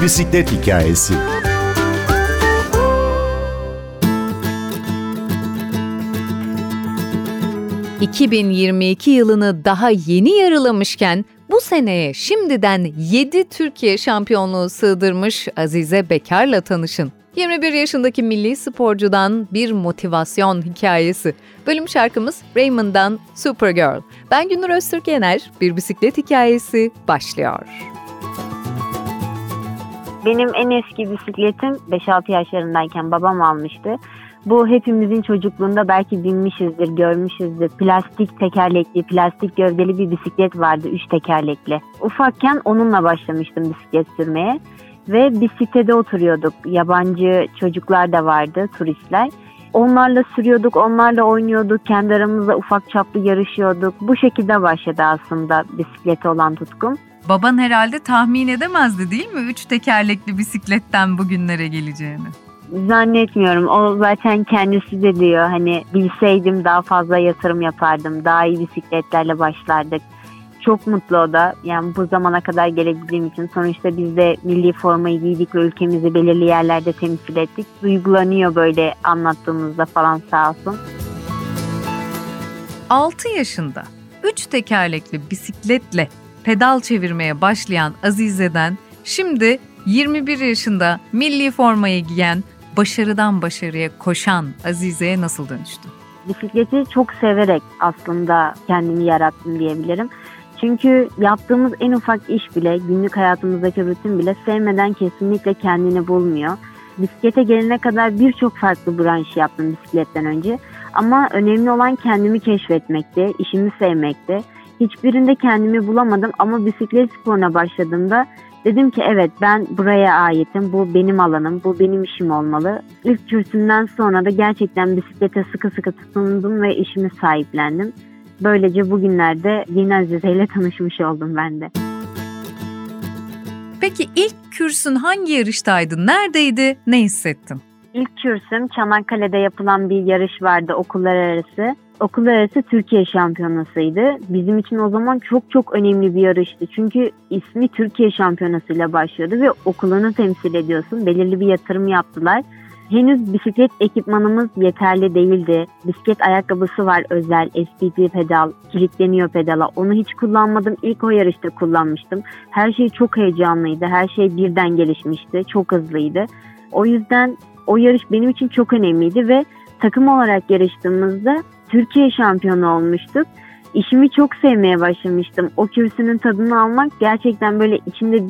Bir Bisiklet Hikayesi. ...2022 yılını daha yeni yarılamışken... Bu seneye şimdiden 7 Türkiye şampiyonluğu sığdırmış Azize Bekar'la tanışın. 21 yaşındaki milli sporcudan bir motivasyon hikayesi. Bölüm şarkımız Raymond'dan Supergirl. Ben Günnur Öztürk Yener, Bir Bisiklet Hikayesi başlıyor. Benim en eski bisikletim 5-6 yaşlarındayken babam almıştı. Bu hepimizin çocukluğunda belki binmişizdir, görmüşüzdür. Plastik tekerlekli, plastik gövdeli bir bisiklet vardı, 3 tekerlekli. Ufakken onunla başlamıştım bisiklet sürmeye. Ve bir sitede oturuyorduk. Yabancı çocuklar da vardı, turistler. Onlarla sürüyorduk, onlarla oynuyorduk. Kendi aramızda ufak çaplı yarışıyorduk. Bu şekilde başladı aslında bisiklete olan tutkum. Baban herhalde tahmin edemezdi değil mi? 3 tekerlekli bisikletten bugünlere geleceğini. Zannetmiyorum. O zaten kendisi de diyor, hani bilseydim daha fazla yatırım yapardım. Daha iyi bisikletlerle başlardık. Çok mutlu o da. Yani bu zamana kadar gelebildiğim için, sonuçta biz de milli formayı giydik ve ülkemizi belirli yerlerde temsil ettik. Duygulanıyor böyle anlattığımızda falan, sağ olsun. 6 yaşında 3 tekerlekli bisikletle pedal çevirmeye başlayan Azize'den şimdi 21 yaşında milli formayı giyen, başarıdan başarıya koşan Azize'ye nasıl dönüştü? Bisikleti çok severek aslında kendimi yarattım diyebilirim. Çünkü yaptığımız en ufak iş bile, günlük hayatımızdaki rutin bile sevmeden kesinlikle kendini bulmuyor. Bisiklete gelene kadar birçok farklı branş yaptım bisikletten önce. Ama önemli olan kendimi keşfetmekti, işimi sevmekti. Hiçbirinde kendimi bulamadım ama bisiklet sporuna başladığımda dedim ki evet, ben buraya aitim, bu benim alanım, bu benim işim olmalı. İlk kürsümden sonra da gerçekten bisiklete sıkı sıkı tutundum ve işimi sahiplendim. Böylece bugünlerde yeni Azize ile tanışmış oldum ben de. Peki ilk kürsün hangi yarıştaydı, neredeydi, ne hissettin? İlk kürsüm Çanakkale'de yapılan bir yarış vardı, okullar arası. Okullar arası Türkiye şampiyonasıydı. Bizim için o zaman çok çok önemli bir yarıştı. Çünkü ismi Türkiye şampiyonasıyla başlıyordu ve okulunu temsil ediyorsun. Belirli bir yatırım yaptılar. Henüz bisiklet ekipmanımız yeterli değildi. Bisiklet ayakkabısı var özel, SPT pedal, kilitleniyor pedala. Onu hiç kullanmadım. İlk o yarışta kullanmıştım. Her şey çok heyecanlıydı. Her şey birden gelişmişti. Çok hızlıydı. O yüzden o yarış benim için çok önemliydi ve takım olarak yarıştığımızda Türkiye şampiyonu olmuştuk. İşimi çok sevmeye başlamıştım. O kürsünün tadını almak gerçekten böyle içinde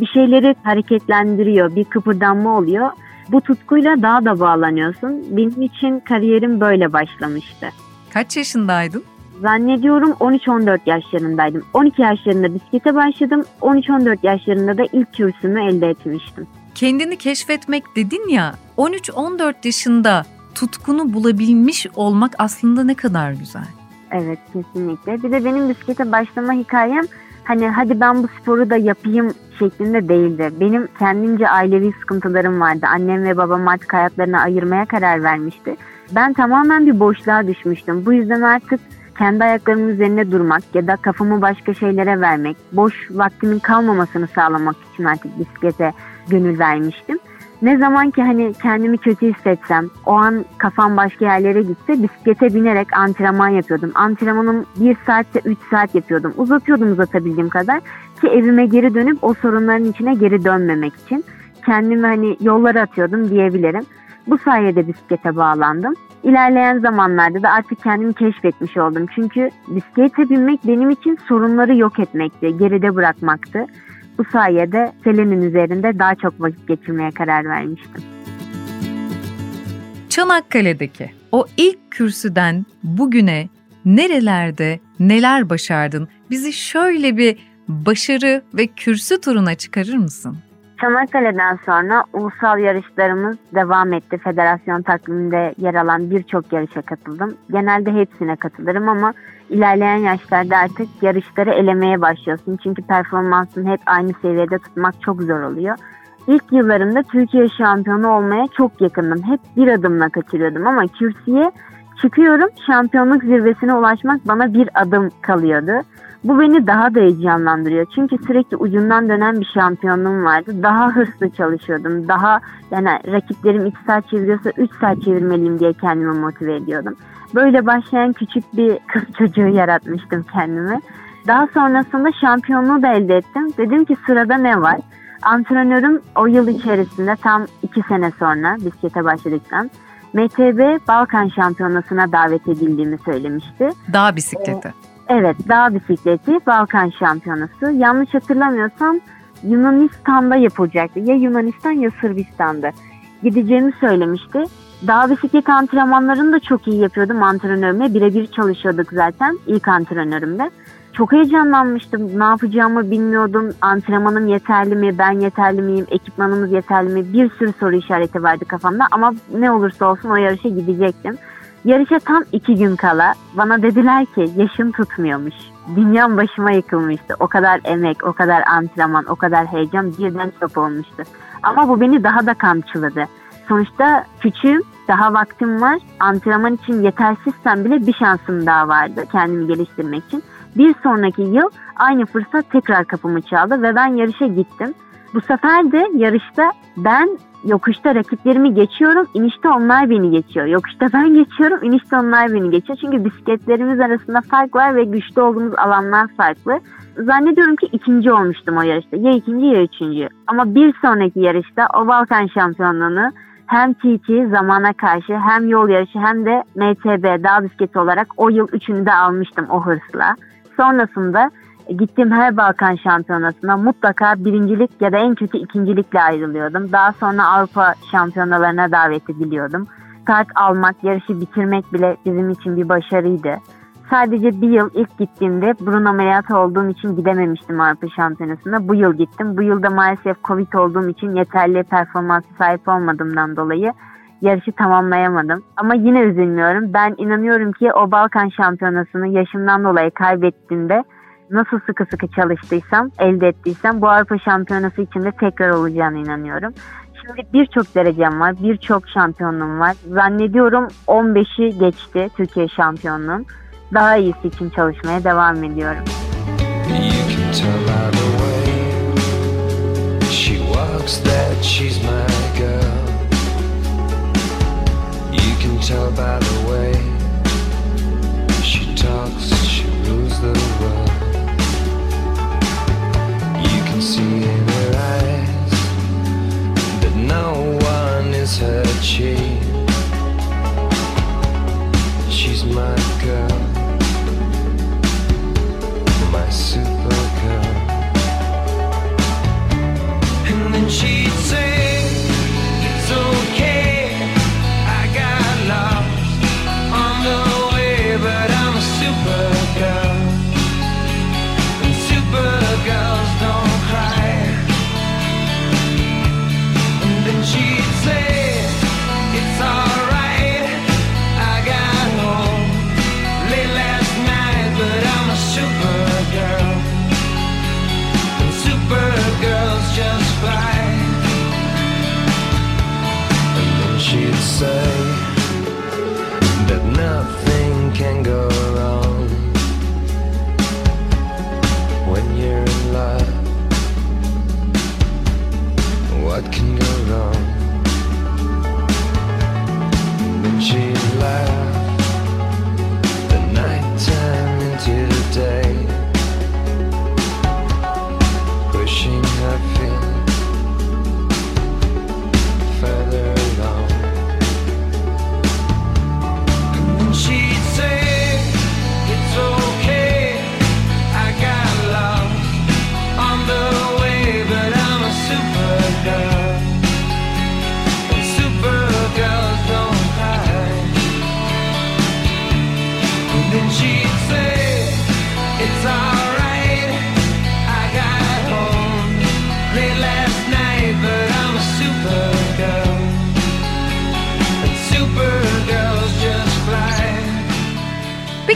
bir şeyleri hareketlendiriyor, bir kıpırdanma oluyor. Bu tutkuyla daha da bağlanıyorsun. Benim için kariyerim böyle başlamıştı. Kaç yaşındaydın? Zannediyorum 13-14 yaşlarındaydım. 12 yaşlarında bisiklete başladım. 13-14 yaşlarında da ilk kürsümü elde etmiştim. Kendini keşfetmek dedin ya, 13-14 yaşında tutkunu bulabilmiş olmak aslında ne kadar güzel. Evet, kesinlikle. Bir de benim bisiklete başlama hikayem hani hadi ben bu sporu da yapayım şeklinde değildi. Benim kendimce ailevi sıkıntılarım vardı. Annem ve babam artık hayatlarını ayırmaya karar vermişti. Ben tamamen bir boşluğa düşmüştüm. Bu yüzden artık kendi ayaklarımın üzerine durmak ya da kafamı başka şeylere vermek, boş vaktimin kalmamasını sağlamak için artık bisiklete gönül vermiştim. Ne zaman ki hani kendimi kötü hissetsem, o an kafam başka yerlere gitse bisiklete binerek antrenman yapıyordum. Antrenmanım 1 saatte 3 saat yapıyordum. Uzatıyordum uzatabildiğim kadar ki evime geri dönüp o sorunların içine geri dönmemek için kendimi hani yollara atıyordum diyebilirim. Bu sayede bisiklete bağlandım. İlerleyen zamanlarda da artık kendimi keşfetmiş oldum. Çünkü bisiklete binmek benim için sorunları yok etmekti, geride bırakmaktı. Bu sayede Selin'in üzerinde daha çok vakit geçirmeye karar vermiştim. Çanakkale'deki o ilk kürsüden bugüne nerelerde neler başardın? Bizi şöyle bir başarı ve kürsü turuna çıkarır mısın? Çanakkale'den sonra ulusal yarışlarımız devam etti. Federasyon takviminde yer alan birçok yarışa katıldım. Genelde hepsine katılırım ama ilerleyen yaşlarda artık yarışları elemeye başlıyorsun. Çünkü performansını hep aynı seviyede tutmak çok zor oluyor. İlk yıllarımda Türkiye şampiyonu olmaya çok yakındım. Hep bir adımla kaçırıyordum ama kürsüye çıkıyorum, şampiyonluk zirvesine ulaşmak bana bir adım kalıyordu. Bu beni daha da heyecanlandırıyor. Çünkü sürekli ucundan dönen bir şampiyonluğum vardı. Daha hırslı çalışıyordum. Daha yani rakiplerim 2 saat çeviriyorsa 3 saat çevirmeliyim diye kendimi motive ediyordum. Böyle başlayan küçük bir kız çocuğu yaratmıştım kendimi. Daha sonrasında şampiyonluğu da elde ettim. Dedim ki sırada ne var? Antrenörüm o yıl içerisinde tam 2 sene sonra bisiklete başladıktan MTB Balkan Şampiyonası'na davet edildiğimi söylemişti. Dağ bisikleti. Evet, dağ bisikleti Balkan Şampiyonası. Yanlış hatırlamıyorsam Yunanistan'da yapılacaktı. Ya Yunanistan ya Sırbistan'da. Gideceğimi söylemişti. Dağ bisiklet antrenmanlarını da çok iyi yapıyordum antrenörümle. Birebir çalışıyorduk zaten ilk antrenörümle. Çok heyecanlanmıştım. Ne yapacağımı bilmiyordum. Antrenmanım yeterli mi? Ben yeterli miyim? Ekipmanımız yeterli mi? Bir sürü soru işareti vardı kafamda. Ama ne olursa olsun o yarışa gidecektim. Yarışa tam 2 gün kala bana dediler ki yaşım tutmuyormuş. Dünyam başıma yıkılmıştı. O kadar emek, o kadar antrenman, o kadar heyecan birden çöp olmuştu. Ama bu beni daha da kamçıladı. Sonuçta küçüğüm, daha vaktim var. Antrenman için yetersizsem bile bir şansım daha vardı kendimi geliştirmek için. Bir sonraki yıl aynı fırsat tekrar kapımı çaldı ve ben yarışa gittim. Bu sefer de yarışta ben yokuşta rakiplerimi geçiyorum, inişte onlar beni geçiyor. Yokuşta ben geçiyorum, inişte onlar beni geçiyor. Çünkü bisikletlerimiz arasında fark var ve güçlü olduğumuz alanlar farklı. Zannediyorum ki 2. olmuştum o yarışta. Ya 2. ya 3. Ama bir sonraki yarışta o Balkan Şampiyonluğunu hem TT zamana karşı hem yol yarışı hem de MTB dağ bisikleti olarak o yıl 3'ünü de almıştım o hırsla. Sonrasında gittiğim her Balkan Şampiyonası'na mutlaka 1. ya da en kötü 2.'likle ayrılıyordum. Daha sonra Avrupa Şampiyonalarına davet ediliyordum. Kart almak, yarışı bitirmek bile bizim için bir başarıydı. Sadece bir yıl ilk gittiğimde burun ameliyatı olduğum için gidememiştim Avrupa Şampiyonası'na. Bu yıl gittim. Bu yıl da maalesef Covid olduğum için yeterli performansa sahip olmadığımdan dolayı yarışı tamamlayamadım. Ama yine üzülmüyorum. Ben inanıyorum ki o Balkan Şampiyonası'nı yaşımdan dolayı kaybettiğimde nasıl sıkı sıkı çalıştıysam, elde ettiysem bu Avrupa Şampiyonası için de tekrar olacağına inanıyorum. Şimdi birçok derecem var, birçok şampiyonluğum var. Zannediyorum 15'i geçti Türkiye şampiyonluğum. Daha iyisi için çalışmaya devam ediyorum.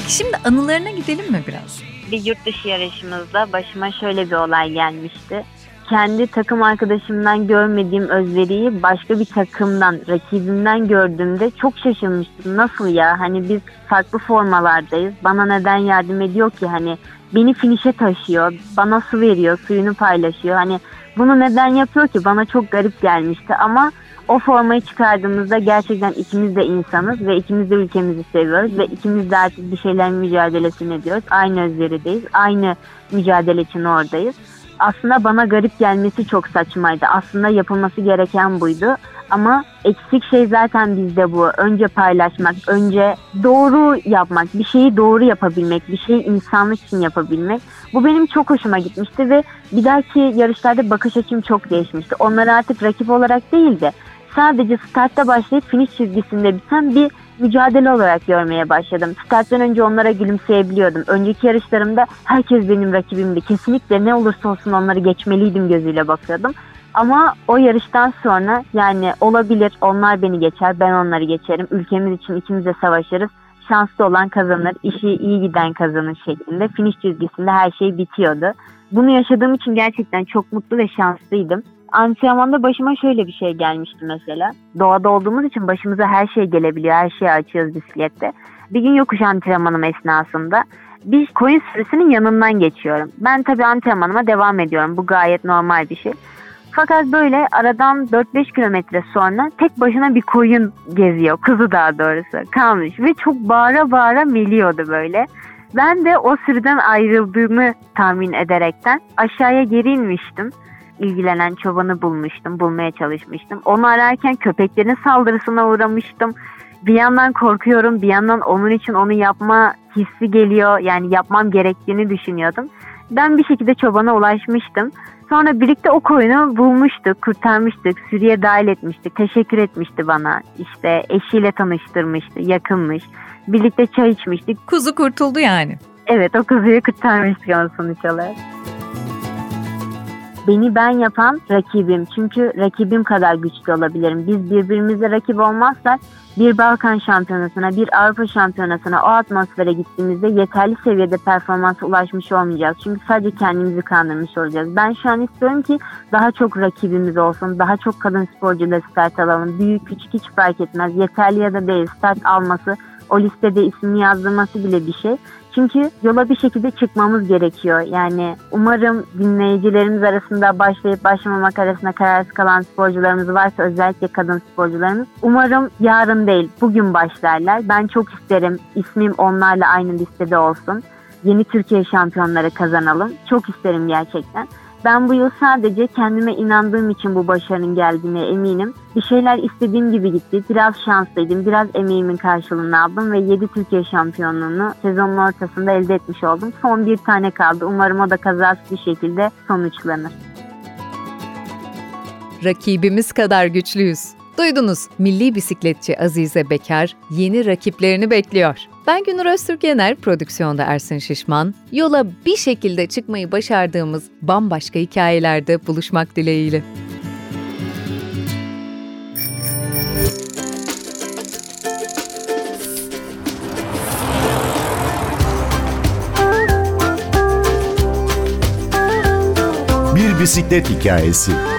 Şimdi anılarına gidelim mi biraz? Bir yurt dışı yarışımızda başıma şöyle bir olay gelmişti. kendi takım arkadaşımdan görmediğim özveriyi başka bir takımdan, rakibimden gördüğümde çok şaşırmıştım. Nasıl ya? Hani biz farklı formalardayız. Bana neden yardım ediyor ki? Hani beni finişe taşıyor, bana su veriyor, suyunu paylaşıyor. Hani bunu neden yapıyor ki? Bana çok garip gelmişti ama o formayı çıkardığımızda gerçekten ikimiz de insanız ve ikimiz de ülkemizi seviyoruz ve ikimiz de artık bir şeyler mücadelesini ediyoruz. Aynı özverideyiz, aynı mücadele için oradayız. Aslında bana garip gelmesi çok saçmaydı. Aslında yapılması gereken buydu. Ama eksik şey zaten bizde bu. Önce paylaşmak, önce doğru yapmak, bir şeyi doğru yapabilmek, bir şeyi insanlık için yapabilmek. Bu benim çok hoşuma gitmişti ve bir dahaki yarışlarda bakış açım çok değişmişti. Onlara artık rakip olarak değil de sadece startta başlayıp finish çizgisinde biten bir mücadele olarak görmeye başladım. Starttan önce onlara gülümseyebiliyordum. Önceki yarışlarımda herkes benim rakibimdi. Kesinlikle ne olursa olsun onları geçmeliydim gözüyle bakıyordum. Ama o yarıştan sonra yani olabilir, onlar beni geçer, ben onları geçerim. Ülkemiz için ikimiz de savaşırız. Şanslı olan kazanır, işi iyi giden kazanır şeklinde finish çizgisinde her şey bitiyordu. Bunu yaşadığım için gerçekten çok mutlu ve şanslıydım. Antrenmanda başıma şöyle bir şey gelmişti mesela. Doğada olduğumuz için başımıza her şey gelebiliyor. Her şeyi açıyoruz bisiklette. Bir gün yokuş antrenmanım esnasında bir koyun sürüsünün yanından geçiyorum. Ben tabii antrenmanıma devam ediyorum. Bu gayet normal bir şey. Fakat böyle aradan 4-5 kilometre sonra tek başına bir koyun geziyor. Kuzu daha doğrusu kalmış ve çok bağıra bağıra meliyordu böyle. Ben de o sürüden ayrıldığını tahmin ederekten aşağıya geri inmiştim. İlgilenen çobanı bulmaya çalışmıştım. Onu ararken köpeklerin saldırısına uğramıştım. Bir yandan korkuyorum, bir yandan onun için onu yapma hissi geliyor. Yani yapmam gerektiğini düşünüyordum. Ben bir şekilde çobana ulaşmıştım. Sonra birlikte o koyunu bulmuştuk, kurtarmıştık, sürüye dahil etmiştik, teşekkür etmişti bana. İşte eşiyle tanıştırmıştı, yakınmış. Birlikte çay içmiştik. Kuzu kurtuldu yani. Evet, o kuzuyu kurtarmıştık ama sonuç olarak. Beni ben yapan rakibim. Çünkü rakibim kadar güçlü olabilirim. Biz birbirimize rakip olmazsak bir Balkan şampiyonasına, bir Avrupa şampiyonasına o atmosfere gittiğimizde yeterli seviyede performansa ulaşmış olmayacağız. Çünkü sadece kendimizi kandırmış olacağız. Ben şu an istiyorum ki daha çok rakibimiz olsun, daha çok kadın sporcuyla start alalım. Büyük, küçük hiç fark etmez. Yeterli ya da değil start alması, o listede ismini yazdırması bile bir şey. Çünkü yola bir şekilde çıkmamız gerekiyor. Yani umarım dinleyicilerimiz arasında başlayıp başlamamak arasında kararsız kalan sporcularımız varsa, özellikle kadın sporcularımız. Umarım yarın değil, bugün başlarlar. Ben çok isterim ismim onlarla aynı listede olsun. Yeni Türkiye şampiyonları kazanalım. Çok isterim gerçekten. Ben bu yıl sadece kendime inandığım için bu başarının geldiğine eminim. Bir şeyler istediğim gibi gitti. Biraz şanslıydım. Biraz emeğimin karşılığını aldım ve 7 Türkiye şampiyonluğunu sezonun ortasında elde etmiş oldum. Son bir tane kaldı. Umarım o da kazasız bir şekilde sonuçlanır. Rakibimiz kadar güçlüyüz. Duydunuz, milli bisikletçi Azize Bekar yeni rakiplerini bekliyor. Ben Günnur Öztürk Yener, prodüksiyonda Ersin Şişman. Yola bir şekilde çıkmayı başardığımız bambaşka hikayelerde buluşmak dileğiyle. Bir bisiklet hikayesi.